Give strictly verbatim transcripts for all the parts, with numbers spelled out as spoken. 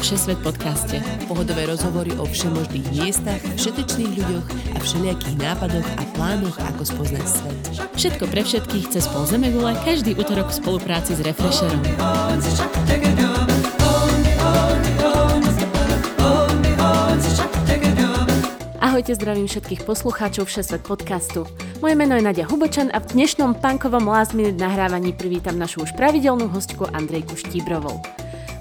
Všesvet podcaste. Pohodové rozhovory o všemožných miestach, všetečných ľuďoch a všelijakých nápadoch a plánoch, ako spoznať svet. Všetko pre všetkých cez pol zemegule, každý utorok v spolupráci s Refresherom. Ahojte, zdravím všetkých poslucháčov Všesvet podcastu. Moje meno je Nadia Hubočan a v dnešnom punkovom last minute nahrávaní privítam našu už pravidelnú hostku Andrejku Štíbrovou.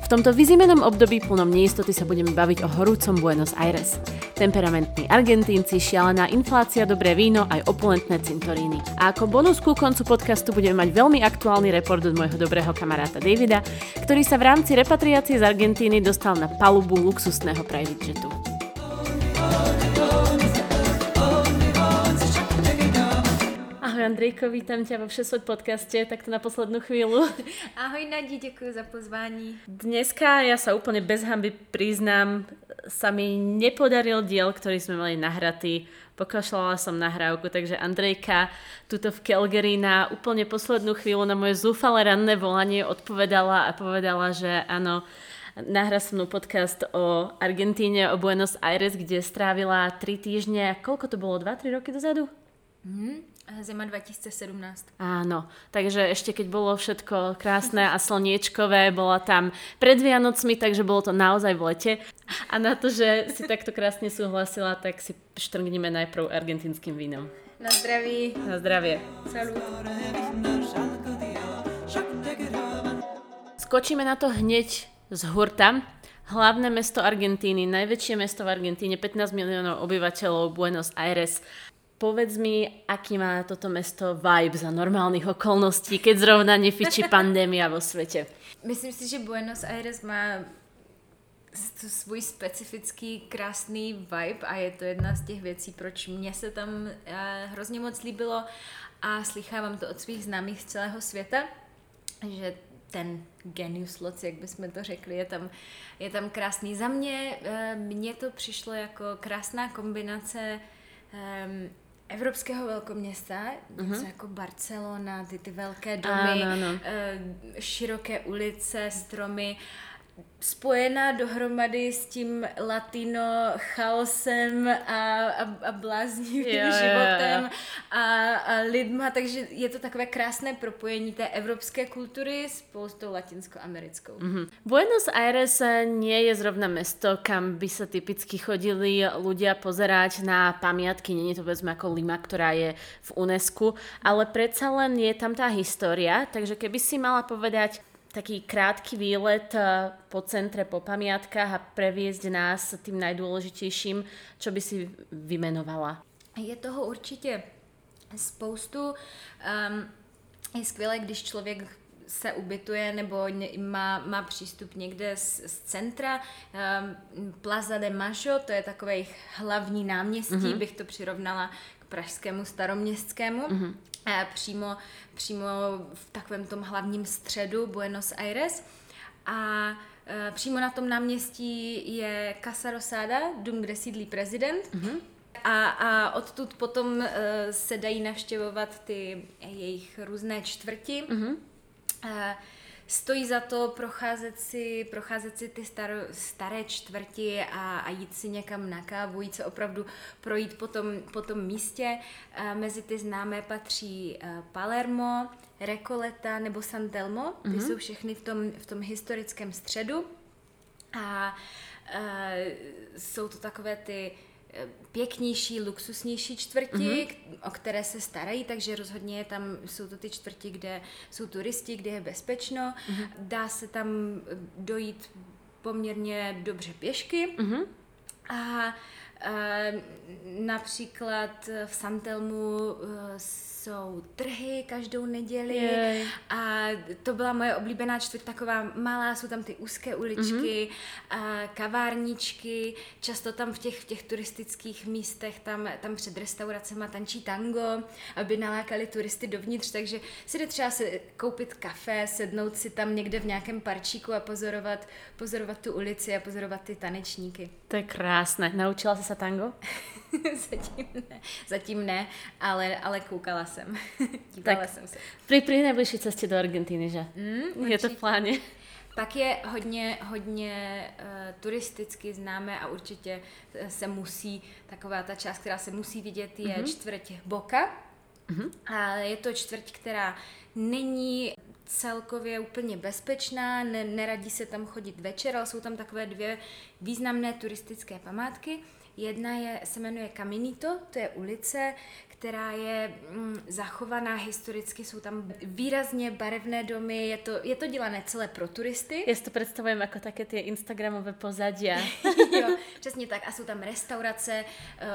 V tomto vyzímenom období plnom neistoty sa budeme baviť o horúcom Buenos Aires. Temperamentní Argentínci, šialená inflácia, dobré víno aj opulentné cintoríny. A ako bonus ku koncu podcastu budeme mať veľmi aktuálny report od môjho dobrého kamaráta Davida, ktorý sa v rámci repatriácie z Argentíny dostal na palubu luxusného private jetu. Ahoj Andrejko, vítam ťa vo Všesvet podcaste, takto na poslednú chvíľu. Ahoj Nadi, ďakujem za pozvanie. Dneska, ja sa úplne bez hanby priznám, sa mi nepodaril diel, ktorý sme mali nahratý. Pokašľala som nahrávku, takže Andrejka tuto v Calgary na úplne poslednú chvíľu na moje zúfale ranné volanie odpovedala a povedala, že áno, nahrá som podcast o Argentíne, o Buenos Aires, kde strávila tri týždne, koľko to bolo, dva tri roky dozadu? Mhm. Zima dvetisíc sedemnásť. Áno, takže ešte keď bolo všetko krásne a slniečkové, bola tam pred Vianocmi, takže bolo to naozaj v lete. A na to, že si takto krásne súhlasila, tak si štrngnime najprv argentínskym vínom. Na zdraví. Na zdravie. Salud. Skočíme na to hneď z hurta. Hlavné mesto Argentíny, najväčšie mesto v Argentíne, pätnásť miliónov obyvateľov, Buenos Aires. Povedz mi, aký má toto mesto vibe za normálnych okolností, keď zrovna nefičí pandémia vo svete. Myslím si, že Buenos Aires má svůj specifický krásný vibe a je to jedna z těch věcí, proč mě se tam hrozně moc líbilo a slychávám to od svých známých z celého světa, že ten genius loci, jak bychom to řekli, je tam, je tam krásný. Za mě, mně to přišlo jako krásná kombinace um, evropského velkoměsta, něco uh-huh. jako Barcelona, ty, ty velké domy, ano, ano. Široké ulice, stromy, spojená dohromady s tím latino chaosem a, a, a bláznivým yeah, životem yeah. A, a lidma, takže je to takové krásné propojení té evropské kultury spolu s tou latinskoamerickou. Mm-hmm. Buenos Aires nie je zrovna mesto, kam by sa typicky chodili ľudia pozerať na pamiatky, nie je to vôbec ako Lima, ktorá je v UNESCO, ale predsa len je tam tá história, takže keby si mala povedať taký krátky výlet po centre, po pamiatkách a previesť nás tým najdôležitejším, čo by si vymenovala? Je toho určitě spoustu. Um, je skvělé, když člověk se ubytuje nebo má, má přístup někde z, z centra. Um, Plaza de Mayo, to je takové jejich hlavní náměstí, mm-hmm. bych to přirovnala k pražskému staroměstskému. Mm-hmm. Přímo, přímo v takovém tom hlavním středu Buenos Aires a e, přímo na tom náměstí je Casa Rosada, dům, kde sídlí prezident mm-hmm. a, a odtud potom e, se dají navštěvovat ty jejich různé čtvrti. Mm-hmm. E, stojí za to procházet si, procházet si ty staro, staré čtvrti a, a jít si někam na kávu, jít se opravdu projít po tom, po tom místě. E, mezi ty známé patří e, Palermo, Recoleta nebo San Telmo. Ty mm-hmm. jsou všechny v tom, v tom historickém středu a e, jsou to takové ty pěknější, luxusnější čtvrti, mm-hmm. o které se starají, takže rozhodně je tam, jsou to ty čtvrti, kde jsou turisti, kde je bezpečno, mm-hmm. dá se tam dojít poměrně dobře pěšky mm-hmm. a e, například v San Telmu e, jsou trhy každou neděli Jej. A to byla moje oblíbená čtvrť, taková malá, jsou tam ty úzké uličky, mm-hmm. kavárničky, často tam v těch, v těch turistických místech, tam, tam před restauracema tančí tango, aby nalákali turisty dovnitř, takže si jde třeba se koupit kafe, sednout si tam někde v nějakém parčíku a pozorovat, pozorovat tu ulici a pozorovat ty tanečníky. To je krásné. Naučila jsi se tango? Zatím ne. Zatím ne, ale, ale koukala jsem. Dívala tak, jsem se. Pri, pri najbližší cestě do Argentíny, že? Mm, je to v pláně. Pak je hodně, hodně uh, turisticky známé a určitě se musí, taková ta část, která se musí vidět, je mm-hmm. čtvrť Boka. Mm-hmm. A je to čtvrť, která není celkově úplně bezpečná, ne, neradí se tam chodit večer, ale jsou tam takové dvě významné turistické památky. Jedna je, se jmenuje Caminito, to je ulice, která je mm, zachovaná historicky, jsou tam výrazně barevné domy, je to, je to dělané celé pro turisty. Já si to představujem jako také ty instagramové pozadí. Jo, přesně tak. A jsou tam restaurace,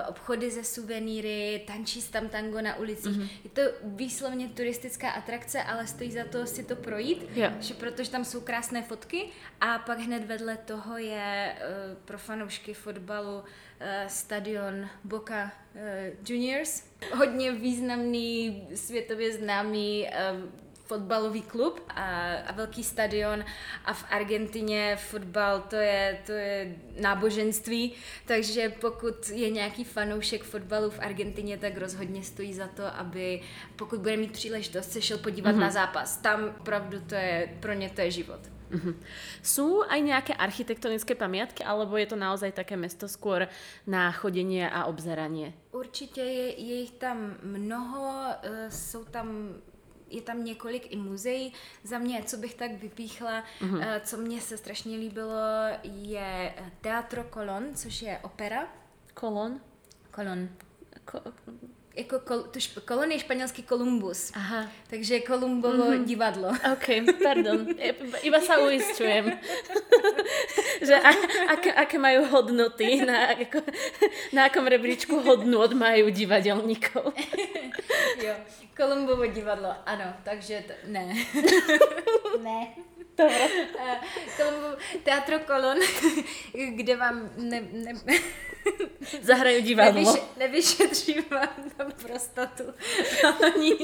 obchody ze suvenýry, tančí tam tango na ulicích. Mm-hmm. Je to výslovně turistická atrakce, ale stojí za to si to projít, jo. Protože tam jsou krásné fotky. A pak hned vedle toho je pro fanoušky fotbalu stadion Boca Juniors, hodně významný, světově známý fotbalový klub a, a velký stadion. A v Argentině fotbal to je, to je náboženství, takže pokud je nějaký fanoušek fotbalu v Argentině, tak rozhodně stojí za to, aby pokud bude mít příležitost, se šel podívat mm-hmm. na zápas. Tam opravdu to je, pro ně to je život. Uh-huh. Sú aj nejaké architektonické pamiatky, alebo je to naozaj také mesto skôr na chodenie a obzeranie? Určite je, je ich tam mnoho, e, sú tam, je tam několik i muzeí. Za mě, co bych tak vypíchla, uh-huh. e, co mě se strašně líbilo, je Teatro Colón, což je opera. Colón? Colón. Ko- Jako kol, to šp, Kolon je španělský Kolumbus. Aha. Takže Kolumbovo mm-hmm. divadlo. OK, pardon. Iba sa uisťujem, že a, aké, aké majú hodnoty, na, ako, na akom rebríčku hodnôt majú divadelníkov. Jo, Kolumbovo divadlo, ano, takže t- ne. Ne. Dobre. Kolumbovo, Teatro Colón, kde vám ne... ne... zahrajú divadlo. Nevyš, nevyšetří vám tam prostatu, ani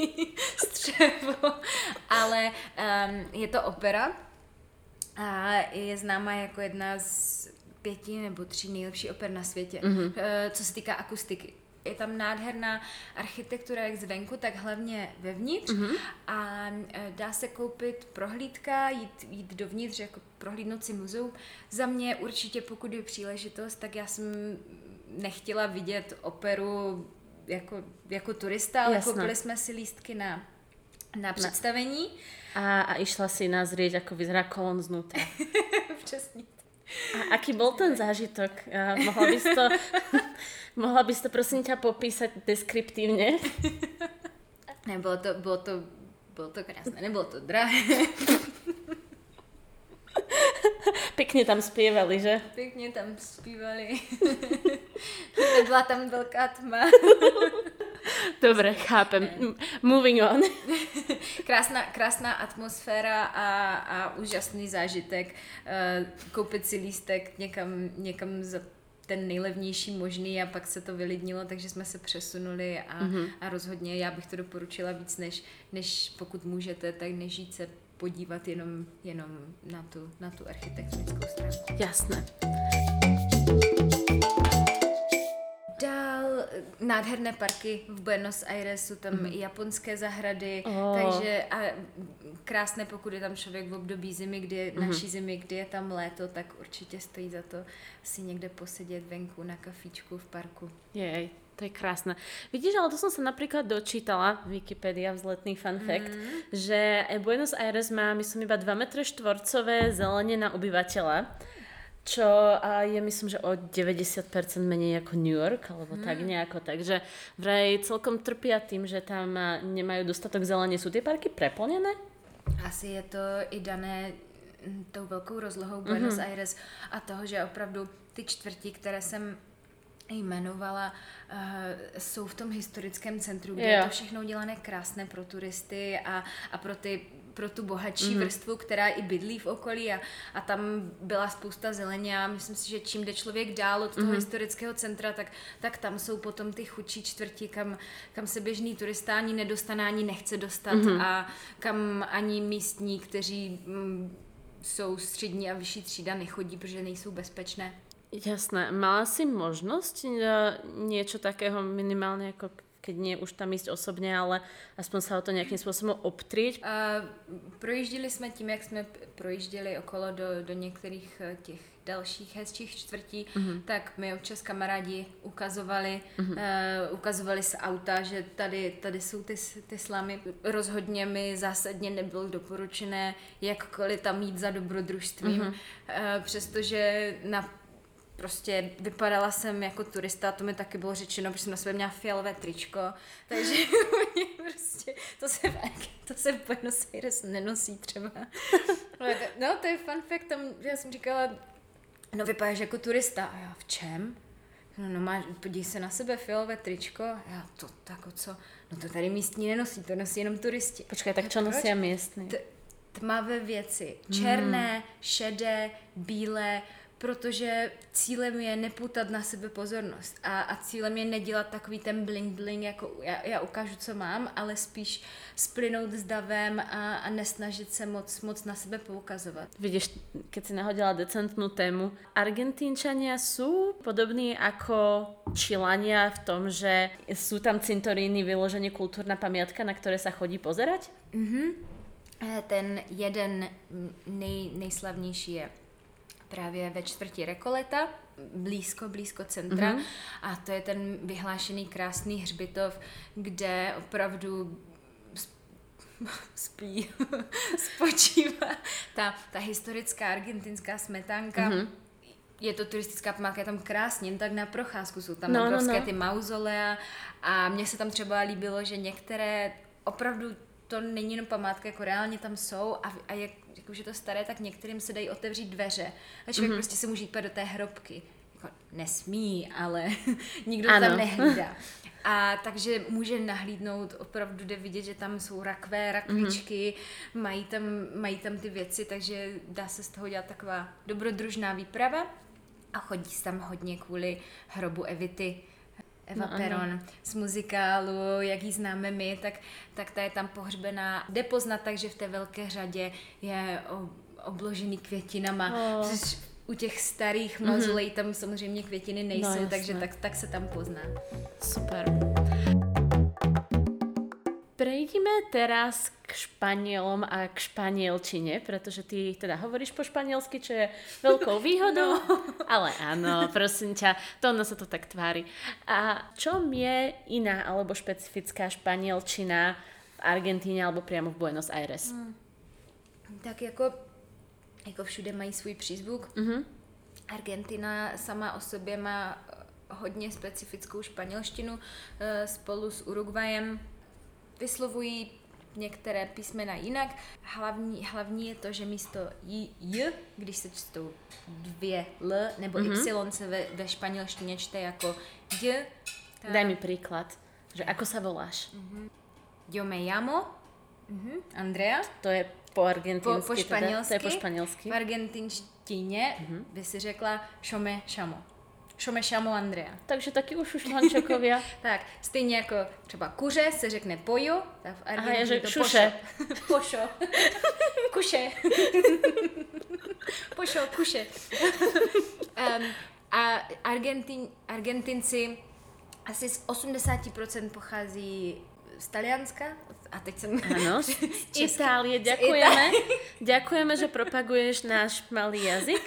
střevo. Ale um, je to opera a je známá jako jedna z pěti nebo tří nejlepší oper na světě, mm-hmm. co se týká akustiky. Je tam nádherná architektura jak zvenku, tak hlavně vevnitř mm-hmm. a dá se koupit prohlídka, jít, jít dovnitř, jako prohlídnout si muzeum. Za mě určitě, pokud je příležitost, tak já jsem nechtěla vidět operu jako, jako turista, ale Jasne. Koupili jsme si lístky na, na představení. A, a išla si nazrieť, jako vyzerá Kolón znútra. Přesně. A aký bol ten zážitok? Uh, mohla by si to, mohla by si to prosím ťa popísať deskriptívne? Ne, bolo to, bolo to, bolo to krásne, nebolo to drahé. Pekne tam spievali, že? Pekne tam spievali. Nebola tam veľká tma. Dobre, chápem. Moving on. Krásna, krásna atmosféra a, a úžasný zážitek. Koupit si lístek někam, někam za ten nejlevnější možný a pak se to vylidnilo, takže jsme se přesunuli a, mm-hmm. a rozhodně já bych to doporučila víc, než, než pokud můžete, tak než jít se podívat jenom, jenom na tu, na tu architektonickou stranu. Jasné. Dál nádherné parky v Buenos Airesu, tam mm. japonské zahrady, oh. takže a krásné, pokud je tam člověk v období zimy, kdy, mm. naší zimy, kdy je tam léto, tak určitě stojí za to si někde posedět venku na kafíčku v parku. Jej, to je krásné. Vidíš, ale to jsem se například dočítala, Wikipedia, vzletný fun fact, mm. že Buenos Aires má, myslím, iba dva metre štvorcové zeleně na obyvatele. Čo je, myslím, že o deväťdesiat percent menej ako New York, alebo mm. tak nejako. Takže vraj celkom trpia tým, že tam nemajú dostatok zelenie. Sú tie parky preplnené? Asi je to i dané tou veľkou rozlohou Buenos mm-hmm. Aires a toho, že opravdu ty čtvrti, které jsem jmenovala, uh, jsou v tom historickém centru, kde yeah. je to všechno udělané krásné pro turisty a, a pro ty pro tu bohatší mm. vrstvu, která i bydlí v okolí a, a tam byla spousta zeleně a myslím si, že čím jde člověk dál od toho mm. historického centra, tak, tak tam jsou potom ty chudší čtvrti, kam, kam se běžný turista ani nedostane, ani nechce dostat mm. a kam ani místní, kteří m, jsou střední a vyšší třída, nechodí, protože nejsou bezpečné. Jasné. Mala si možnosť niečo takého minimálne ako keď nie už tam ísť osobně, ale aspoň sa o to nějakým způsobem obtrieť. A projížděli jsme tím, jak jsme projížděli okolo do, do některých těch dalších hezčích čtvrtí, mm-hmm. tak mi občas kamarádi ukazovali, mm-hmm. uh, ukazovali z auta, že tady, tady jsou ty, ty slamy. Rozhodně mi zásadně nebylo doporučené jakkoliv tam jít za dobrodružstvím, mm-hmm. uh, přestože na Prostě vypadala jsem jako turista, to mi taky bylo řečeno, protože jsem na sebe měla fialové tričko, takže prostě to se, to se v Buenos Aires nenosí třeba. No to je fun fact, tam já jsem říkala, no vypadáš jako turista, a já v čem? No, no má, podívej se na sebe, fialové tričko, a já to tak o co? No to tady místní nenosí, to nosí jenom turisti. Počkej, tak co nosí a místní? T- tmavé věci, černé, hmm. šedé, bílé, protože cílem je nepoutat na sebe pozornost a, a cílem je nedělat takový ten bling bling, jako já, já ukážu, co mám, ale spíš splynout s davem a, a nesnažit se moc, moc na sebe poukazovat. Vidíš, keď si nahodila decentnú tému, Argentínčania sú podobní ako Čilania v tom, že sú tam cintoríny, vyloženě kultúrna pamiatka, na ktoré sa chodí pozerať? Mm-hmm. Ten jeden nej, nejslavnější je právě ve čtvrti Recoleta, blízko, blízko centra. Mm-hmm. A to je ten vyhlášený krásný hřbitov, kde opravdu spí, spočívá ta, ta historická argentinská smetanka. Mm-hmm. Je to turistická památka, je tam krásně, tak na procházku jsou tam no, obrovské no, no. ty mauzolea. A mně se tam třeba líbilo, že některé opravdu to není jenom památka, jako reálně tam jsou a, a jak, jak už je to staré, tak některým se dají otevřít dveře a člověk mm-hmm. prostě se může jít do té hrobky. Jako nesmí, ale nikdo ano. tam nehlídá. A takže může nahlídnout, opravdu jde vidět, že tam jsou rakve, rakvičky, mm-hmm. mají tam, mají tam ty věci, takže dá se z toho dělat taková dobrodružná výprava a chodí tam hodně kvůli hrobu Evity. Eva no, Perón z muzikálu, jak ji známe my, tak, tak ta je tam pohřbená. Jde poznat tak, že v té velké řadě je obložený květinama. Oh. U těch starých mauzolej mm-hmm. tam samozřejmě květiny nejsou, no, takže tak, tak se tam pozná. Super. Prejdime teraz k Španielom a k španielčine, pretože ty teda hovoríš po španielsky, čo je veľkou výhodou, no. ale áno, prosím ťa, to ono sa to tak tvári. A čom je iná alebo špecifická španielčina v Argentíne alebo priamo v Buenos Aires? Hmm. Tak jako, jako všude mají svůj přízvuk. Mm-hmm. Argentina sama o sobě má hodně specifickou španělštinu spolu s Uruguayem. Vyslovují některé písmena jinak. Hlavní, hlavní je to, že místo j, j když se čtou dvě l, nebo mm-hmm. y se ve, ve španělštině čte jako j. Tak... Daj mi příklad, že ako sa voláš? Mm-hmm. Yo me llamo mm-hmm. Andrea. To je po argentinsky. Po, po španělsky. To je po španělsky. V argentinštině mm-hmm. by si řekla yo me llamo. Yo me llamo Andrea. Takže taky už už lančokovia. Tak, stejně jako třeba kuře se řekne pojo, tak v Argentině to šuše. Pošo. Pošo. Kuše. Pošo, kuše. um, a Argentin, Argentinci asi z osmdesát procent pochází z Talianska. A teď som... Áno, z Itálie, ďakujeme. Ďakujeme, že propaguješ náš malý jazyk.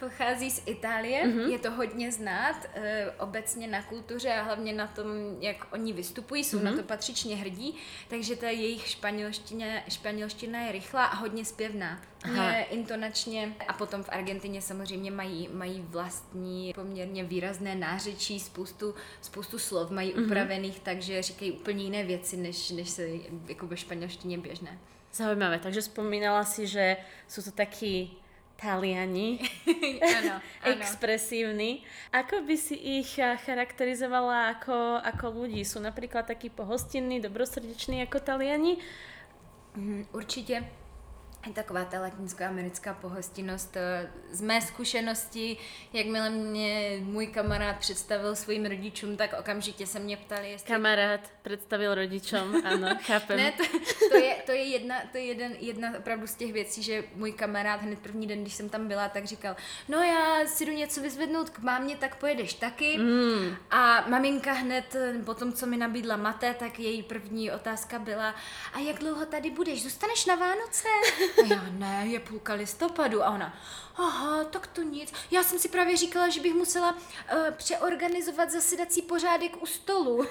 Pochází z Itálie, mm-hmm. je to hodně znát, e, obecně na kultuře a hlavně na tom, jak oni vystupují, jsou mm-hmm. na to patřičně hrdí, takže ta jejich španělština, španělština je rychlá a hodně zpěvná. Je intonačně. A potom v Argentině samozřejmě mají, mají vlastní poměrně výrazné nářečí, spoustu, spoustu slov mají mm-hmm. upravených, takže říkají úplně jiné věci, než, než se jako ve španělštině běžné. Zaujímavé, takže vzpomínala si, že jsou to taky Taliani, ano, ano. expresívni. Ako by si ich charakterizovala ako, ako ľudí? Sú napríklad takí pohostinní, dobrosrdeční ako Taliani? Mm, určitě. taková ta latinskoamerická pohostinnost. Z mé zkušenosti, jakmile mě můj kamarád představil svým rodičům, tak okamžitě se mě ptali, jestli... Kamarád představil rodičům, ano, chápem. Ne, to, to, je, to je, jedna, to je jeden, jedna opravdu z těch věcí, že můj kamarád hned první den, když jsem tam byla, tak říkal, no já si jdu něco vyzvednout k mámě, tak pojedeš taky. Mm. A maminka hned po tom, co mi nabídla mate, tak její první otázka byla, a jak dlouho tady budeš, zůstaneš na Vánoce? A já, ne, je půlka listopadu. A ona, aha, tak to nic. Já jsem si právě říkala, že bych musela uh, přeorganizovat zasedací pořádek u stolu.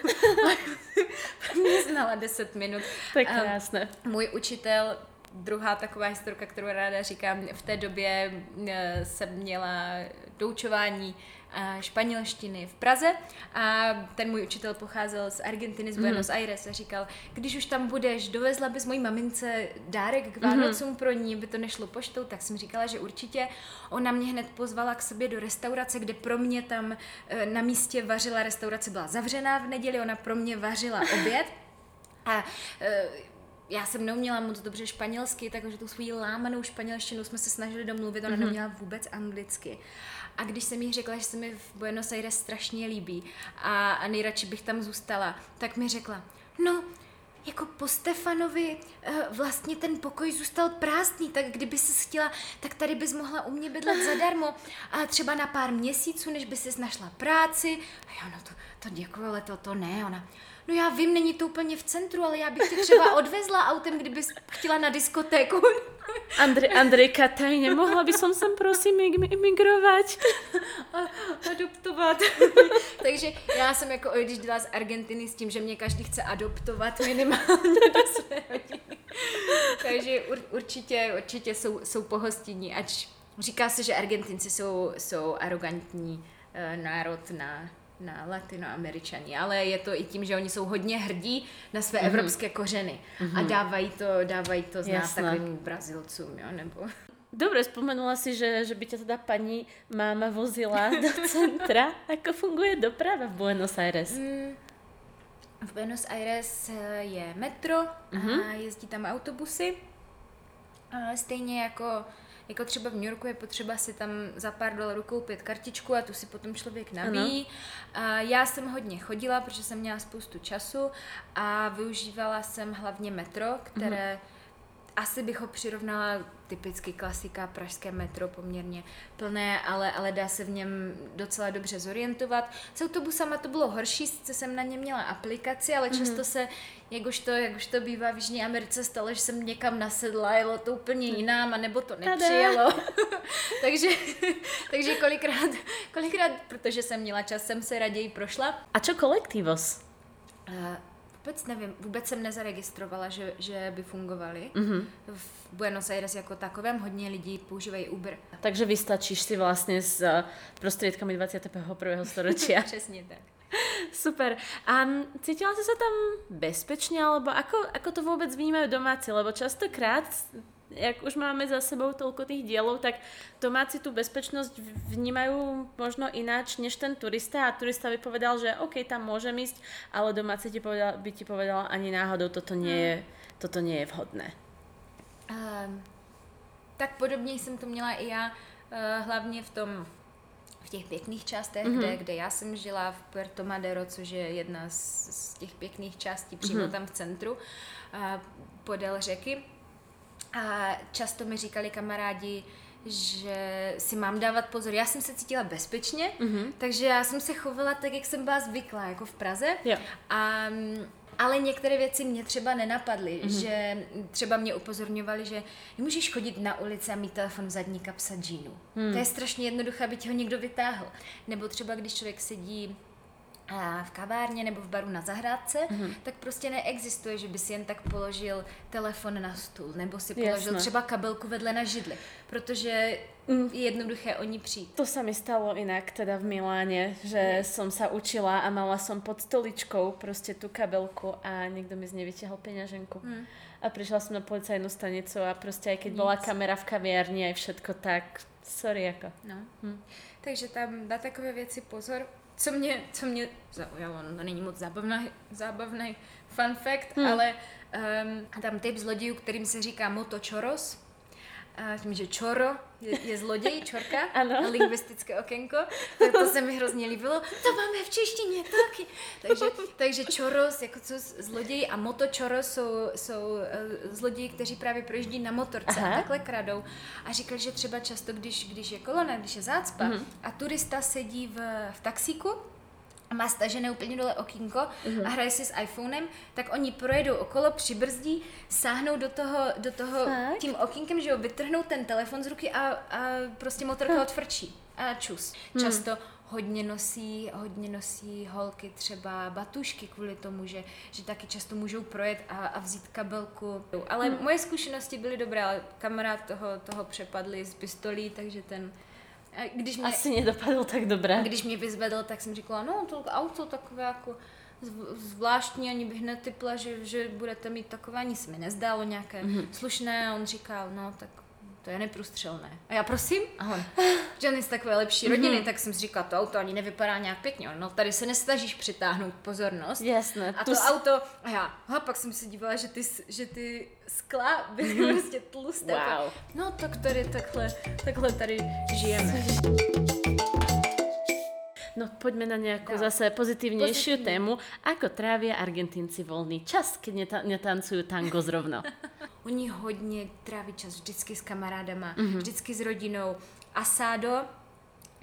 Mě znala deset minut. Tak krásné. Um, můj učitel, druhá taková historka, kterou ráda říkám, v té době uh, jsem měla doučování španělštiny v Praze a ten můj učitel pocházel z Argentiny, z Buenos mm. Aires a říkal, když už tam budeš, dovezla bys mojí mamince dárek k Vánocům mm. pro ní, by to nešlo poštou, tak jsem říkala, že určitě. Ona mě hned pozvala k sobě do restaurace, kde pro mě tam na místě vařila, restaurace byla zavřená v neděli, ona pro mě vařila oběd a já jsem neuměla moc dobře španělsky, takže tu svou lámanou španělštinu jsme se snažili domluvit, ona mm. neuměla vůbec anglicky. A když jsem jí řekla, že se mi v Buenos Aires strašně líbí a, a nejradši bych tam zůstala, tak mi řekla, no, jako po Stefanovi vlastně ten pokoj zůstal prázdný, tak kdyby ses chtěla, tak tady bys mohla u mě bydlet zadarmo a třeba na pár měsíců, než by ses našla práci. A jo, no to, to děkuju, ale to, to ne, ona... No já vím, není to úplně v centru, ale já bych tě třeba odvezla autem, kdyby chtěla na diskotéku. Andrej, Andrejka, tajně, mohla by som sem prosím imigrovat a adoptovat. Takže já jsem jako odjížděla z Argentiny s tím, že mě každý chce adoptovat minimálně do své rodiny. Takže ur, určitě, určitě jsou, jsou pohostinní, ač říká se, že Argentinci jsou, jsou arrogantní e, národ na... na Latinoameričani, ale je to i tím, že oni jsou hodně hrdí na své mm-hmm. evropské kořeny mm-hmm. a dávají to, dávají to znát takovým Brazilcům, jo, nebo... Dobre, spomenula si, že, že by ťa teda pani máma vozila do centra. Ako funguje doprava v Buenos Aires? Mm, v Buenos Aires je metro mm-hmm. a jezdí tam autobusy. A stejně jako... Jako třeba v New Yorku je potřeba si tam za pár dolarů koupit kartičku a tu si potom člověk nabíjí. A já jsem hodně chodila, protože jsem měla spoustu času a využívala jsem hlavně metro, které mm-hmm. asi bych ho přirovnala typicky klasika, pražské metro, poměrně plné, ale, ale dá se v něm docela dobře zorientovat. S autobusama to bylo horší, sice jsem na ně měla aplikaci, ale často se, jak už to, jak už to bývá v Jižní Americe, stalo, že jsem někam nasedla, jelo to úplně jinam, anebo to nepřijelo. takže takže kolikrát, kolikrát, protože jsem měla čas, jsem se raději prošla. A čo kolektivos? Uh, Vůbec nevím, vůbec jsem nezaregistrovala, že, že by fungovaly. Mm-hmm. V Buenos Aires jako takovém hodně lidí používají Uber. Takže vystačíš si vlastně s prostriedkami dvadsiateho prvého storočia. Přesně tak. Super. A cítila si sa tam bezpečne, alebo ako, ako to vôbec vnímajú domáci? Lebo častokrát, jak už máme za sebou toľko tých dielov, tak domáci tú bezpečnosť vnímajú možno ináč než ten turista a turista by povedal, že OK, tam môžem ísť, ale domáci ti povedal, by ti povedala ani náhodou, toto nie je, toto nie je vhodné. Uh, tak podobne som to měla i ja, uh, hlavne v tom v těch pěkných částech, mm-hmm. kde, kde já jsem žila v Puerto Madero, což je jedna z, z těch pěkných částí přímo mm-hmm. tam v centru, a podél řeky. A často mi říkali kamarádi, že si mám dávat pozor. Já jsem se cítila bezpečně, mm-hmm. takže já jsem se chovala tak, jak jsem byla zvyklá, jako v Praze. Yeah. A, ale některé věci mě třeba nenapadly, mm-hmm. že třeba mě upozorňovali, že nemůžeš chodit na ulici a mít telefon v zadní kapsa džínu. Mm. To je strašně jednoduché, aby ti ho někdo vytáhl. Nebo třeba, když člověk sedí v kavárně nebo v baru na zahrádce, mm-hmm. tak prostě neexistuje, že by si jen tak položil telefon na stůl nebo si položil Jasne. třeba kabelku vedle na židli, protože mm. je jednoduché o ní přijít. To sa mi stalo inak teda v Miláne, že mm. som sa učila a mala som pod stoličkou prostě tú kabelku a niekto mi z nej vytiahol peňaženku. Mm. A prišla som na policajnú stanicu a prostě aj keď Nic. bola kamera v kaviarni aj všetko, tak sorry ako. No. Mm. Takže tam dá takové věci pozor. Co mě, co mě zaujalo, no to není moc zábavná, zábavný fun fact, hmm. ale um, tam typ zlodějů, kterým se říká motochoros, a tím, že čoro je, je zloděj, čorka, ano. Lingvistické okénko, tak to se mi hrozně líbilo, to máme v češtině taky. Takže, takže čoros, jako co zloději a motočoro jsou, jsou zloději, kteří právě projíždí na motorce. Aha. A takhle kradou. A říkali, že třeba často, když, když je kolona, když je zácpa mm-hmm. a turista sedí v, v taxíku, má stažené úplně dole okýnko uh-huh. a hraje si s iPhonem, tak oni projedou okolo, přibrzdí, sáhnou do toho, do toho tím okýnkem, že ho vytrhnou ten telefon z ruky a, a prostě motorka uh-huh. odfrčí a čus. Hmm. Často hodně nosí, hodně nosí holky třeba batušky kvůli tomu, že, že taky často můžou projet a, a vzít kabelku. Ale hmm. moje zkušenosti byly dobré, ale kamarád toho, toho přepadli z pistolí, takže ten... Když mě, asi nedopadl tak dobré. Když mě vyzvedl, tak jsem říkala, no to auto takové jako zvláštní, ani bych netypla, že, že budete mít takové, ani se mi nezdálo nějaké mm-hmm. slušné. A on říkal, no tak to je neprůstřelné. A já prosím, a on, že on je z takové lepší rodiny, mm-hmm. tak jsem si říkala, to auto ani nevypadá nějak pěkně. No tady se nesnažíš přitáhnout pozornost. Jasné. A to jsi... auto, a já, a pak jsem se dívala, že ty, že ty skla byly mm-hmm. prostě tlusté. Wow. No tak tady takhle, takhle tady žijeme. No poďme na nejakú no. zase pozitívnejšiu Pozitívne. tému. Ako trávia Argentínci voľný čas, keď neta- netancujú tango zrovna? Oni hodně tráví čas vždycky s kamarádama, mm-hmm. vždycky s rodinou. Asado,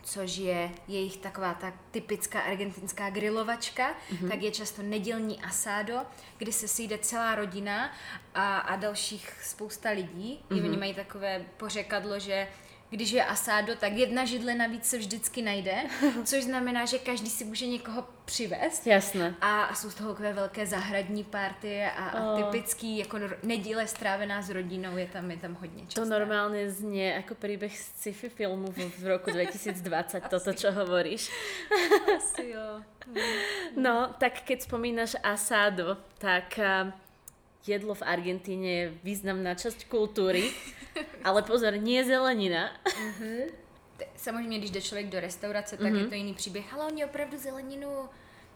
což je jejich taková ta typická argentinská grilovačka, mm-hmm. tak je často nedělní asado, kdy se sejde celá rodina a, a dalších spousta lidí. Mm-hmm. I oni mají takové pořekadlo, že když je asádo, tak jedna židle navíc se vždycky najde, což znamená, že každý si může někoho přivést. Jasné. A, a jsou z toho takové velké zahradní party a, oh. a typický jako neděle strávená s rodinou je tam, je tam hodně časté. To normálně znie jako příběh z sci-fi filmu v, v roku dvetisícdvadsať, toto, čo hovoríš. Asi jo. No, tak keď spomínaš asádo, tak... Jedlo v Argentíne je významná časť kultúry, ale pozor, nie je zelenina. Mm-hmm. Samozřejmě, když jde člověk do restaurace, tak mm-hmm. je to jiný příběh, ale oni opravdu zeleninu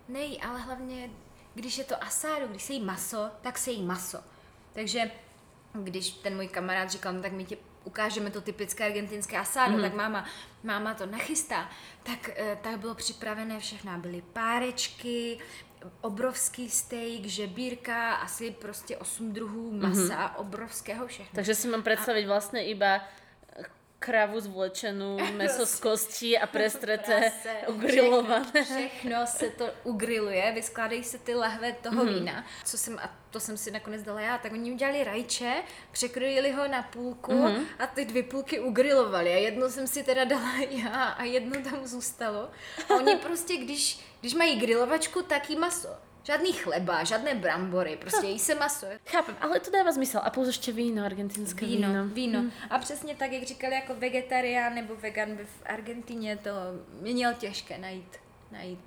nejí, ale hlavně, když je to asádo, když se jí maso, tak se jí maso. Takže když ten můj kamarád říkal, no tak my tě ukážeme to typické argentinské asádo, mm-hmm. tak máma, máma to nachystá, tak, tak bylo připravené všechno, byly párečky, obrovský steak, žebírka, asi prostě osm druhů masa, mm-hmm. obrovského všechno. Takže si mám představit a... vlastně iba kravu zvlečenou, meso z kostí a prestreté, ugrilované. Všechno, všechno se to ugriluje, vyskládají se ty lahve toho mm-hmm. vína. Co jsem, a to jsem si nakonec dala já, tak oni udělali rajče, překrojili ho na půlku mm-hmm. a ty dvě půlky ugrilovali. A jedno jsem si teda dala já a jedno tam zůstalo. A oni prostě, když, když mají grilovačku, tak jí maso. Žádný chleba, žádné brambory, prostě jí se maso. Chápem, ale to dává smysl. A pouze ještě víno, argentinské víno. Víno, víno. Hmm. A přesně tak, jak říkali, jako vegetarián nebo vegan by v Argentině to měl těžké najít, najít,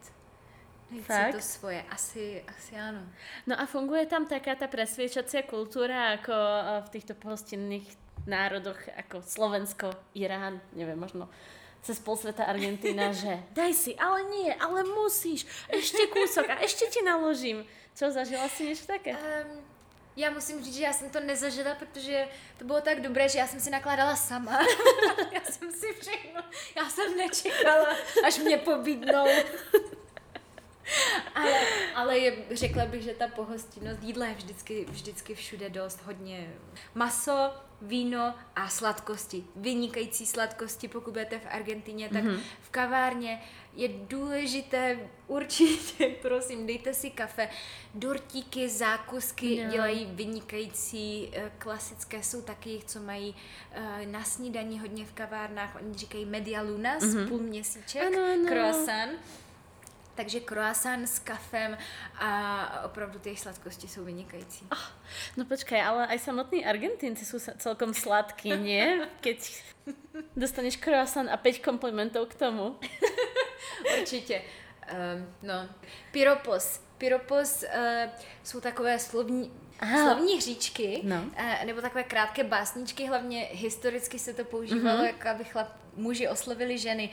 najít si to svoje. Asi, asi ano. No a funguje tam taká ta presviečacia kultúra, jako v těchto pohostinných národoch, jako Slovensko, Irán, nevím, možno... cez pol sveta Argentína, že daj si, ale nie, ale musíš, ešte kúsok a ešte ti naložím. Čo, zažila si niečo také? Um, já musím říct, že já jsem to nezažila, protože to bylo tak dobré, že já jsem si nakládala sama. Já jsem si všechno, já jsem nečekala, až mě pobídnou. Ale, ale je, řekla bych, že ta pohostinnost jídla je vždycky, vždycky všude dost hodně maso, víno a sladkosti. Vynikající sladkosti, pokud budete v Argentině, tak mm-hmm. v kavárně je důležité určitě, prosím, dejte si kafe. Dortíky, zákusky no. dělají vynikající, klasické jsou taky, co mají na snídaní hodně v kavárnách. Oni říkají media luna, mm-hmm. půl měsíček, ano, ano. croissant. Takže croissant s kafem a opravdu ty sladkosti jsou vynikající. Oh, no počkaj, ale aj samotní Argentínci jsou celkom sladký, nie? Keď dostaneš croissant a päť komplimentov k tomu. Určitě. Um, no. Piropos. Piropos uh, jsou takové slovní, Aha. Slovní hříčky, no. Nebo takové krátké básničky, hlavně historicky se to používalo, mm-hmm. jako aby chlap, muži oslovili ženy.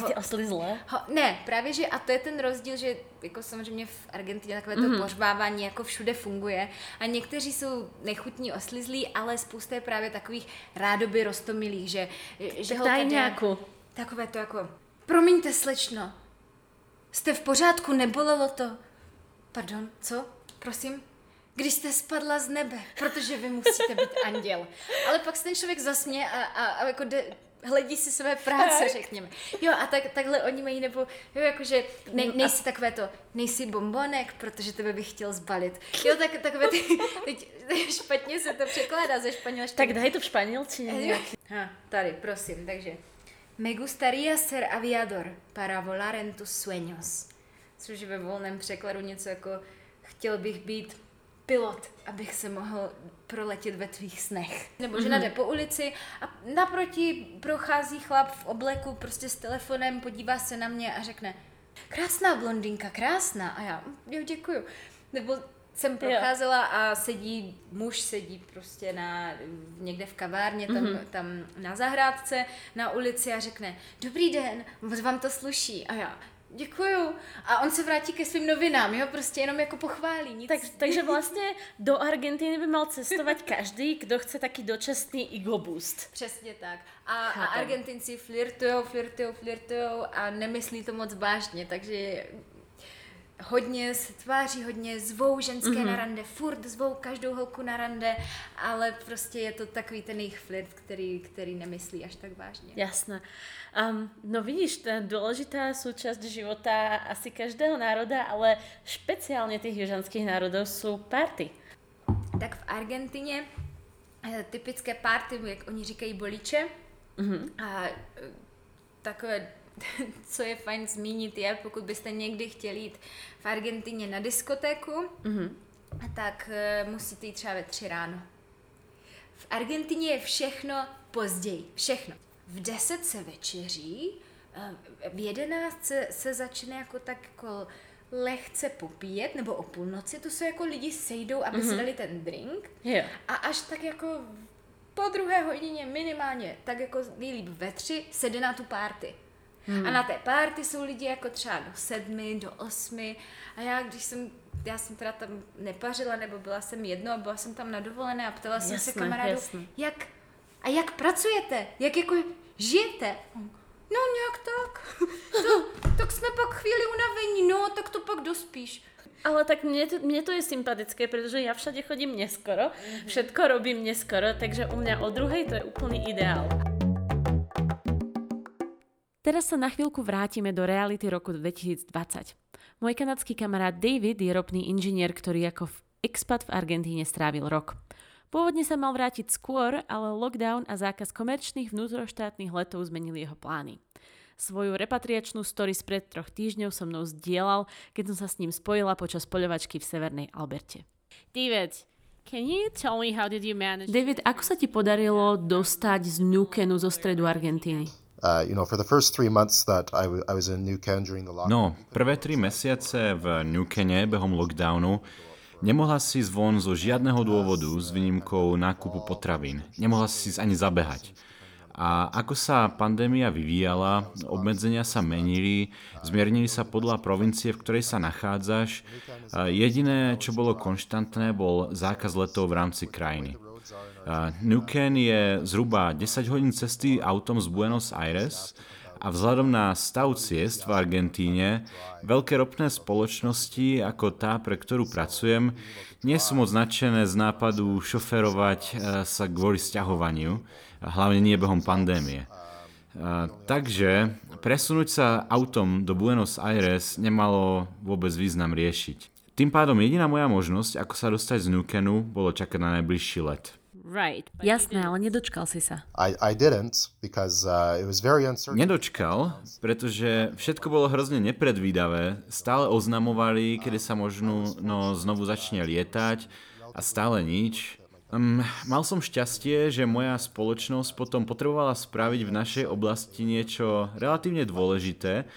Ho, ty osly zle? Ho, ne, právě že, a to je ten rozdíl, že jako samozřejmě v Argentině takové to mm-hmm. pohřbávání jako všude funguje a někteří jsou nechutní oslizlí, ale spousta je právě takových rádoby roztomilých, že, že tak tady nějakou. Takové to jako, promiňte slečno, jste v pořádku, nebolelo to? Pardon, co? Prosím? Když jste spadla z nebe, protože vy musíte být anděl. Ale pak se ten člověk zasměje a, a, a jako de, hledí si své práce, řekněme. Jo, a tak, takhle oni mají, nebo jo, jakože ne, nejsi takové to, nejsi bombonek, protože tebe bych chtěl zbalit. Jo, tak, takové ty, teď, teď špatně se to překládá ze španělštiny. Tak daj to v španělčině. Ha, tady, prosím, takže. Me gustaría ser aviador para volar en tus sueños. Což ve volném překladu něco jako chtěl bych být pilot, abych se mohl proletět ve tvých snech. Nebo žena mm-hmm. jde po ulici a naproti prochází chlap v obleku prostě s telefonem, podívá se na mě a řekne krásná blondýnka, krásná. A já, jo, děkuju. Nebo jsem procházela a sedí, muž sedí prostě na, někde v kavárně, tam, mm-hmm. tam na zahrádce, na ulici a řekne dobrý den, moc vám to sluší. A já, děkuju. A on se vrátí ke svým novinám, jo, prostě jenom jako pochválí. Nic. Tak, takže vlastně do Argentiny by mal cestovat každý, kdo chce taky dočasný ego boost. Přesně tak. A, a Argentinci flirtujou, flirtujou, flirtujou a nemyslí to moc vážně, takže hodně se tváří, hodně zvou ženské mm-hmm. na rande, furt zvou každou holku na rande, ale prostě je to takový ten jejich flirt, který, který nemyslí až tak vážně. Jasné. Um, no vidíš, tá dôležitá súčasť života asi každého národa, ale špeciálne tých južanských národov sú party. Tak v Argentině typické party, jak oni říkají boliče, mm-hmm. a takové co je fajn zmínit je, pokud byste někdy chtěli jít v Argentině na diskotéku, mm-hmm. tak uh, musíte jít třeba ve tři ráno. V Argentině je všechno později, všechno. V deset se večeří, v jedenáct se, se začne jako tak jako lehce popíjet, nebo o půlnoci, to se jako lidi sejdou, aby mm-hmm. si dali ten drink yeah. a až tak jako po druhé hodině minimálně, tak jako nejlíp ve tři, sede na tu party. Hmm. A na té party jsou lidi jako třeba do sedmi, do osmi a já když jsem, já jsem teda tam nepařila nebo byla jsem jedno a byla jsem tam na dovolené a ptala jsem se kamarádu, jak, a jak pracujete, jak jako žijete? No nějak tak, to, tak jsme pak chvíli unavení, no tak to pak dospíš. Ale tak mne to, mne to je sympatické, pretože ja všade chodím neskoro, mm-hmm. všetko robím neskoro, takže u mňa o druhej to je úplný ideál. Teraz sa na chvíľku vrátime do reality roku dvetisícdvadsať. Môj kanadský kamarát David je ropný inžinier, ktorý ako expat v Argentíne strávil rok. Pôvodne sa mal vrátiť skôr, ale lockdown a zákaz komerčných vnútroštátnych letov zmenili jeho plány. Svoju repatriačnú story spred troch týždňov so mnou zdieľal, keď som sa s ním spojila počas poľovačky v severnej Alberte. David, can you tell me how did you manage... David, ako sa ti podarilo dostať z Neuquénu zo stredu Argentíny? No, prvé tri mesiace v Neuquéne behom lockdownu nemohla si zvon zo žiadneho dôvodu s výnimkou nákupu potravín. Nemohla si ani zabehať. A ako sa pandémia vyvíjala, obmedzenia sa menili, zmiernili sa podľa provincie, v ktorej sa nachádzaš. Jediné, čo bolo konštantné, bol zákaz letov v rámci krajiny. Uh, Neuquén je zhruba desať hodín cesty autom z Buenos Aires a vzhľadom na stav ciest v Argentíne veľké ropné spoločnosti ako tá, pre ktorú pracujem, nie sú moc nadšené z nápadu šoferovať uh, sa kvôli sťahovaniu, hlavne nie behom pandémie. Uh, takže presunúť sa autom do Buenos Aires nemalo vôbec význam riešiť. Tým pádom jediná moja možnosť, ako sa dostať z Neuquénu, bolo čakať na najbližší let. Right. Jasné, ale nedočkal si sa. I, I didn't, because, uh, it was very uncertain. Nedočkal, pretože všetko bolo hrozne nepredvídavé. Stále oznamovali, kedy sa možno no, znovu začne lietať a stále nič. Um, mal som šťastie, že moja spoločnosť potom potrebovala spraviť v našej oblasti niečo relatívne dôležité,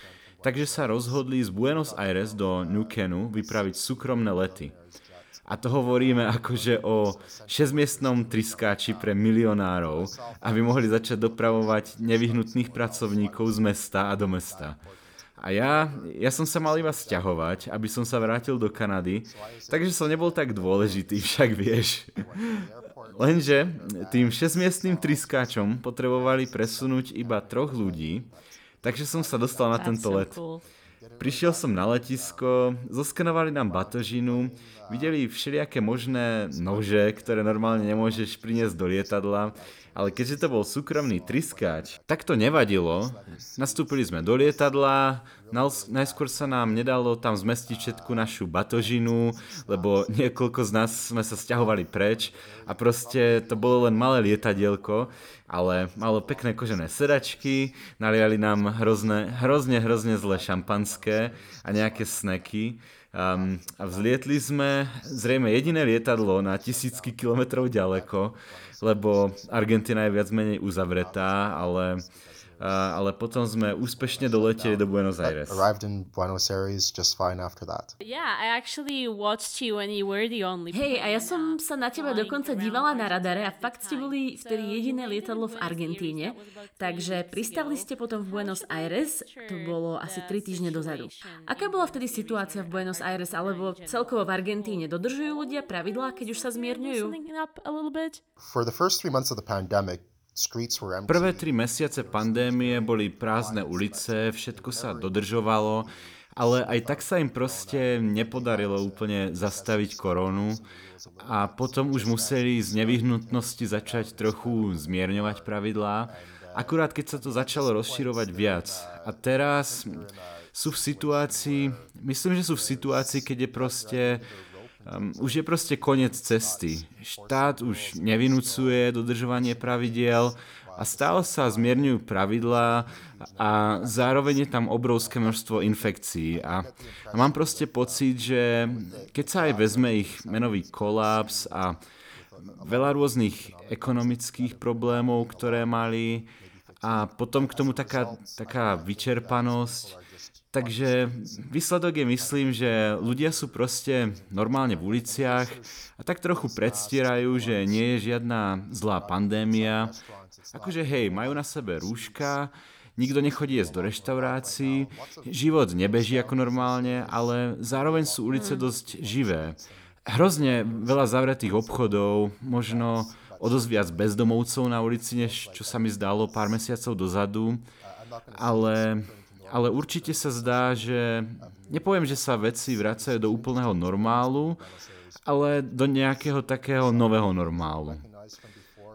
takže sa rozhodli z Buenos Aires do Neuquénu vypraviť súkromné lety. A to hovoríme akože o šesťmiestnom triskáči pre milionárov, aby mohli začať dopravovať nevyhnutných pracovníkov z mesta a do mesta. A ja, ja som sa mal iba sťahovať, aby som sa vrátil do Kanady, takže som nebol tak dôležitý, však vieš. Lenže tým šesťmiestnym triskáčom potrebovali presunúť iba troch ľudí, takže som sa dostal na tento let. Prišiel som na letisko, zoskanovali nám batožinu, videli všelijaké možné nože, ktoré normálne nemôžeš priniesť do lietadla, ale keďže to bol súkromný triskáč, tak to nevadilo. Nastúpili sme do lietadla, najskôr sa nám nedalo tam zmestiť všetku našu batožinu, lebo niekoľko z nás sme sa sťahovali preč a proste to bolo len malé lietadielko, ale malo pekné kožené sedačky, naliali nám hrozne, hrozne, hrozne zlé šampanské a nejaké snacky. Um, a vzlietli sme zrejme jediné lietadlo na tisícky kilometrov ďaleko, lebo Argentína je viac menej uzavretá, ale, uh, ale potom sme úspešne doleteli do Buenos Aires. Hej, a ja som sa na teba dokonca dívala na radare a fakt ste boli vtedy jediné lietadlo v Argentíne, takže pristávali ste potom v Buenos Aires, to bolo asi tri týždne dozadu. Aká bola vtedy situácia v Buenos Aires alebo celkovo v Argentíne? Dodržujú ľudia pravidlá, keď už sa zmierňujú? Prvé tri mesiace pandémie boli prázdne ulice, všetko sa dodržovalo, ale aj tak sa im proste nepodarilo úplne zastaviť koronu a potom už museli z nevyhnutnosti začať trochu zmierňovať pravidlá, akurát keď sa to začalo rozširovať viac. A teraz sú v situácii, myslím, že sú v situácii, keď je proste Um, už je proste koniec cesty. Štát už nevynucuje dodržovanie pravidiel a stále sa zmierňujú pravidlá a zároveň je tam obrovské množstvo infekcií. A, a mám proste pocit, že keď sa aj vezme ich menový kolaps a veľa rôznych ekonomických problémov, ktoré mali a potom k tomu taká, taká vyčerpanosť. Takže výsledok je, myslím, že ľudia sú proste normálne v uliciach a tak trochu predstierajú, že nie je žiadna zlá pandémia. Akože hej, majú na sebe rúška, nikto nechodí jesť do reštaurácií, život nebeží ako normálne, ale zároveň sú ulice dosť živé. Hrozne veľa zavretých obchodov, možno o dosť viac bezdomovcov na ulici, než čo sa mi zdalo pár mesiacov dozadu, ale... Ale určite sa zdá, že nepoviem, že sa veci vracajú do úplného normálu, ale do nejakého takého nového normálu.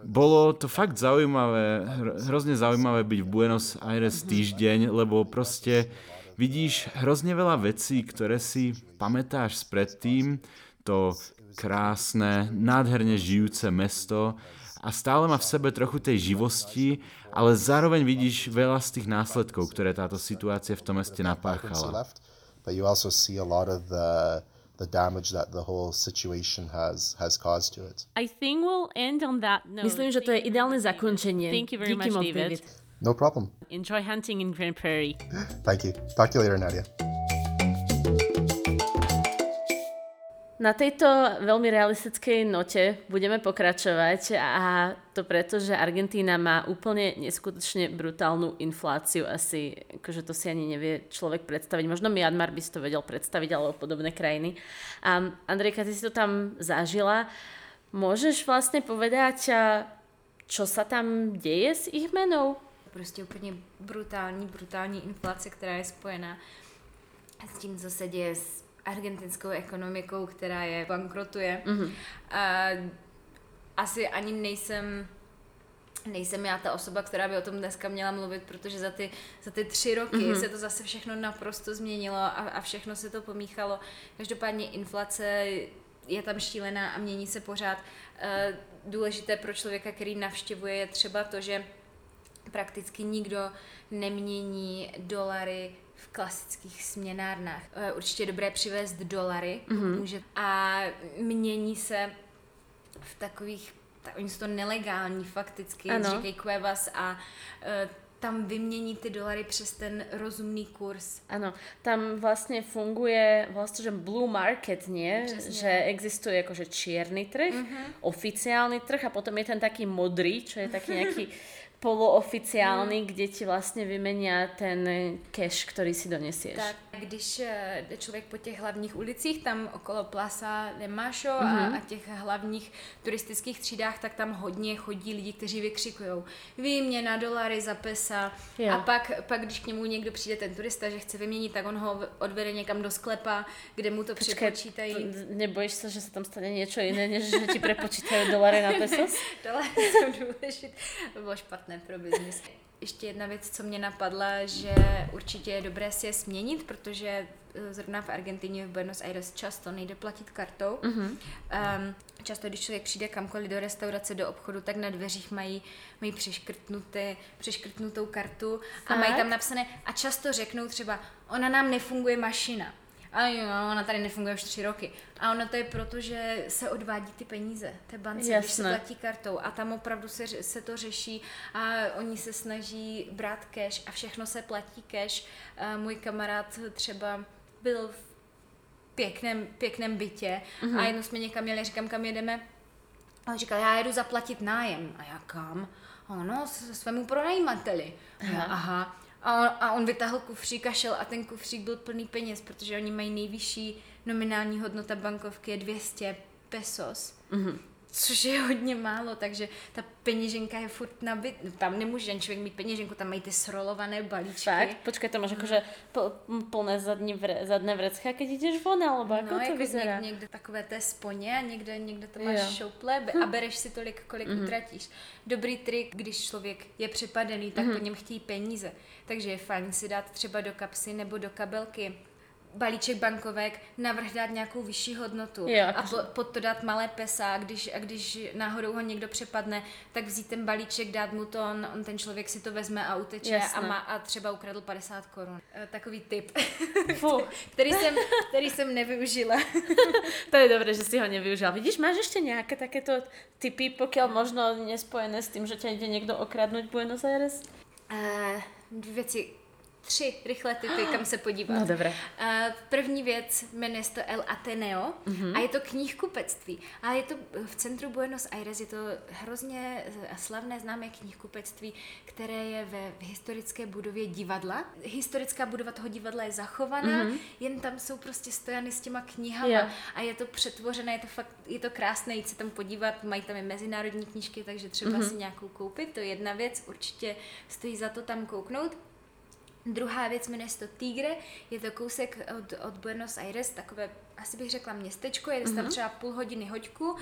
Bolo to fakt zaujímavé, hrozne zaujímavé byť v Buenos Aires týždeň, lebo proste vidíš hrozne veľa vecí, ktoré si pamätáš spredtým, to krásne, nádherne žijúce mesto, a stále má v sebe trochu tej živosti, ale zároveň vidíš veľa z tých následkov, ktoré táto situácia v tom meste napáchala. Myslím, že to je ideálne zakončenie. Díky moc, David. No problem. Enjoy hunting in Grand Prairie. Thank you. Talk to you later, Nadia. Na tejto veľmi realistickej note budeme pokračovať a to preto, že Argentína má úplne neskutočne brutálnu infláciu asi, akože to si ani nevie človek predstaviť. Možno Myanmar by si to vedel predstaviť, alebo podobné krajiny. Um, Andrejka, ty si to tam zažila. Môžeš vlastne povedať, čo sa tam deje s ich menou? Proste úplne brutální, brutální inflácia, ktorá je spojená s tým, co sa deje s argentinskou ekonomikou, která je bankrotuje. Mm-hmm. Uh, asi ani nejsem, nejsem já ta osoba, která by o tom dneska měla mluvit, protože za ty, za ty tři roky mm-hmm. se to zase všechno naprosto změnilo a, a všechno se to pomíchalo. Každopádně inflace je tam šílená a mění se pořád. Uh, důležité pro člověka, který navštěvuje, je třeba to, že prakticky nikdo nemění dolary v klasických směnárnách. Určitě dobré přivést dolary, mm-hmm. může, a mění se v takových, oni jsou to nelegální fakticky, říkají cuevas a tam vymění ty dolary přes ten rozumný kurz. Áno, tam vlastne funguje vlastne, že blue market, nie? Přesne. Že existuje akože čierny trh, uh-huh. oficiálny trh a potom je ten taký modrý, čo je taký nejaký polooficiální, hmm. kde ti vlastně vymenia ten cash, který si donesieš. Tak, když člověk po těch hlavních ulicích, tam okolo Plaza de Mayo mm-hmm. a, a těch hlavních turistických třídách, tak tam hodně chodí lidi, kteří vykřikujou výměna dolary za pesa yeah. a pak, pak, když k němu někdo přijde, ten turista, že chce vyměnit, tak on ho odvede někam do sklepa, kde mu to Počkej, přepočítají. Počkej, nebojíš se, že se tam stane něco jiné, než že ti prepočítají dolary na pesos? Dolary jsou důležité. To bylo špatné pro biznis. Ještě jedna věc, co mě napadla, že určitě je dobré si je směnit, protože zrovna v Argentině, v Buenos Aires často nejde platit kartou. Mm-hmm. Um, často, když člověk přijde kamkoliv do restaurace, do obchodu, tak na dveřích mají, mají přeškrtnuté, přeškrtnutou kartu tak. A mají tam napsané a často řeknou třeba, ona nám nefunguje mašina. A jo, ona tady nefunguje už tři roky. A ono to je proto, že se odvádí ty peníze té bance, Jasne. Když se platí kartou. A tam opravdu se, se to řeší a oni se snaží brát cash a všechno se platí cash. A můj kamarád třeba byl v pěkném, pěkném bytě mhm. a jednou jsme někam jeli, říkám, kam jedeme. A on říkal, já jedu zaplatit nájem. A já kam? Ano, se svému pronajímateli. Aha. Aha. A on, a on vytáhl kufřík a šel a ten kufřík byl plný peněz, protože oni mají nejvyšší nominální hodnota bankovky je dvě stě pesos, mm-hmm. což je hodně málo, takže ta peněženka je furt nabit, tam nemůže ten člověk mít peněženku, tam mají ty srolované balíčky. Fakt? Počkej, to máš jakože mm. plné zadní vre, zadné vrecká, keď ideš von, alebo ako no, to jako vyzerá? No, někde takové té sponě, někde, někde to máš jo. šouplé hm. a bereš si tolik, kolik mm-hmm. utratíš. Dobrý trik, když člověk je přepadený, tak mm-hmm. po něm chtějí peníze, takže je fajn si dát třeba do kapsy nebo do kabelky balíček bankovek, navrh dát nějakou vyšší hodnotu yeah, a po, pod to dát malé pesa a když, a když náhodou ho někdo přepadne, tak vzít ten balíček, dát mu to, on, on ten člověk si to vezme a uteče a, má, a třeba ukradl padesát korun. Takový tip, který, jsem, který jsem nevyužila. To je dobré, že si ho nevyužila. Vidíš, máš ještě nějaké takéto tipy, pokiaľ možno nespojené s tím, že tě jde někdo okradnout Buenos Aires? Uh, dvě věci. Tři rychlé typy, kam se podívat. No dobré. První věc, jmenuje se to El Ateneo mm-hmm. a je to knihkupectví. A je to v centru Buenos Aires, je to hrozně slavné známé knihkupectví, které je ve historické budově divadla. Historická budova toho divadla je zachovaná, mm-hmm. jen tam jsou prostě stojany s těma knihama yeah. a je to přetvořené, je to fakt, je to krásné jít se tam podívat, mají tam i mezinárodní knížky, takže třeba mm-hmm. si nějakou koupit, to je jedna věc, určitě stojí za to tam kouknout. Druhá věc jmenuje se to Tigre, je to kousek od, od Buenos Aires, takové, asi bych řekla městečko, je tam třeba půl hodiny hoďku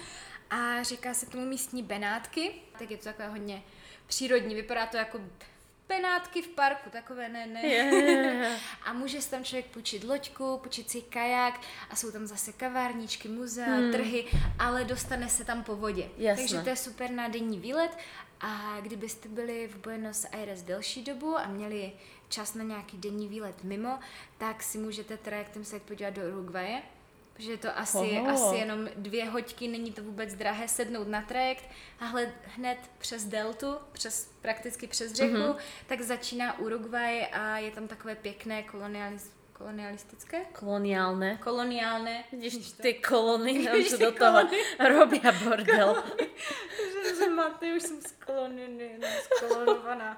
a říká se tomu místní Benátky, tak je to takové hodně přírodní, vypadá to jako Benátky v parku, takové ne, ne. Yeah. A může si tam člověk půjčit loďku, půjčit si kaják a jsou tam zase kavárničky, muzea, hmm. trhy, ale dostane se tam po vodě. Jasne. Takže to je super na denní výlet a kdybyste byli v Buenos Aires delší dobu a měli čas na nějaký denní výlet mimo, tak si můžete trajektem se podívat do Uruguaye, protože je to asi, asi jenom dvě hoďky, není to vůbec drahé sednout na trajekt a hled, hned přes deltu, přes, prakticky přes řeku, mm-hmm. tak začíná Uruguay a je tam takové pěkné kolonialistické kolonialistické? Koloniálne. Koloniálne. Vidíš, ty kolony nám do toho robia bordel. Že máte, už som skolonovaná.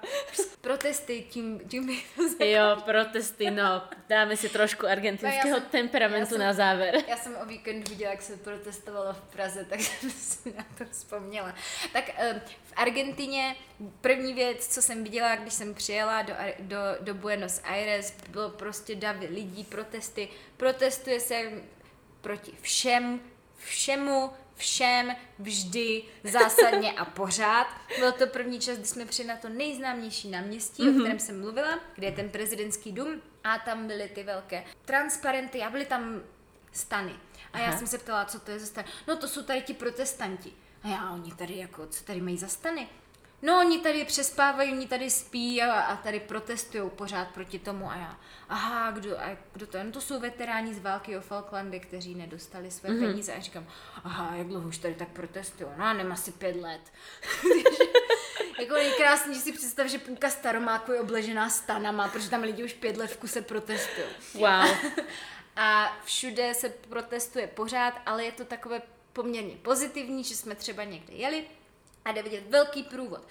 Protesty, tím, tím by to zakončí. Jo, protesty, no. Dáme si trošku argentinského no, temperamentu jsem, na záver. Já jsem o víkendu viděla, jak se protestovalo v Praze, tak jsem si na to vzpomněla. Tak v Argentině první věc, co jsem viděla, když jsem přijela do, do, do Buenos Aires, bylo prostě davy lidí, protesty. Protestuje se proti všem, všemu, všem, vždy, zásadně a pořád. Byl to první čas, kdy jsme přijeli na to nejznámější náměstí, mm-hmm. o kterém jsem mluvila, kde je ten prezidentský dům a tam byly ty velké transparenty a byly tam stany. A Aha. já jsem se ptala, co to je za stany. No to jsou tady ti protestanti. A já, oni tady jako, co tady mají za stany? No oni tady přespávají, oni tady spí a, a tady protestujou pořád proti tomu a já, aha, kdo, a kdo to je? No to jsou veteráni z války o Falklandy, kteří nedostali své mm-hmm. peníze a říkám, aha, jak dlouho už tady tak protestují, no a nemám asi pět let. Jako nejkrásnější si představ, že půlka Staromáku je obležená stanama, protože tam lidi už pět let v kuse protestují. Wow. A všude se protestuje pořád, ale je to takové poměrně pozitivní, že jsme třeba někde jeli a jde vidět velký průvod.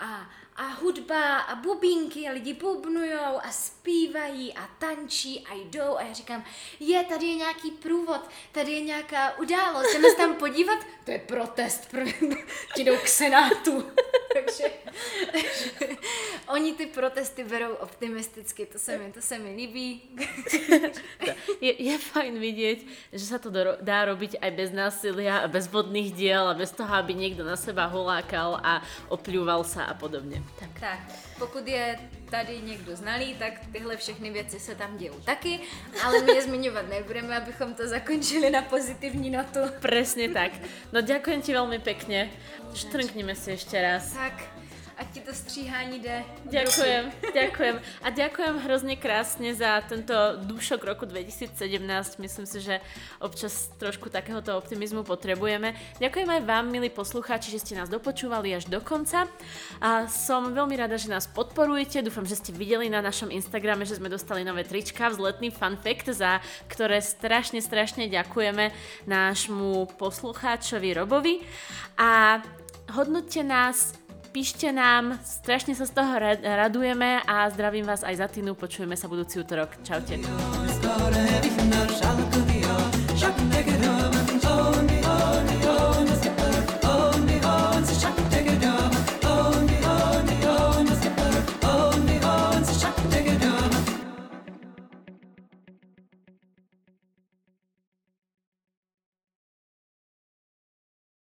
A, a hudba a bubínky a lidi bubnujou a zpívají a tančí a jdou a já říkám, je, tady je nějaký průvod, tady je nějaká událost, jdeme se tam podívat, to je protest, ti jdou k senátu. takže, takže oni ty protesty berou optimisticky, to se mi, to se mi líbí. je, je fajn vidieť, že sa to do, dá robiť aj bez násilia a bez vodných diel a bez toho, aby niekto na seba holákal a opľúval sa a podobně. Tak. tak, pokud je tady někdo znalý, tak tyhle všechny věci se tam dějou taky, ale my je zmiňovat nebudeme, abychom to zakončili na pozitivní notu. Presne tak. No ďakujem ti veľmi pekne. Štrnkneme si ešte raz. Tak, ať ti to stříhání jde. Ďakujem, ďakujem. A ďakujem hrozne krásne za tento dušok roku dvetisícsedemnásť. Myslím si, že občas trošku takéhoto optimizmu potrebujeme. Ďakujem aj vám, milí poslucháči, že ste nás dopočúvali až do konca. A som veľmi rada, že nás podporujete. Dúfam, že ste videli na našom Instagrame, že sme dostali nové trička, vzletný fun fact, za ktoré strašne, strašne ďakujeme nášmu poslucháčovi Robovi. A hodnoťte nás, píšte nám, strašne sa z toho radujeme a zdravím vás aj za Týnu, počujeme sa budúci útorok. Čaute.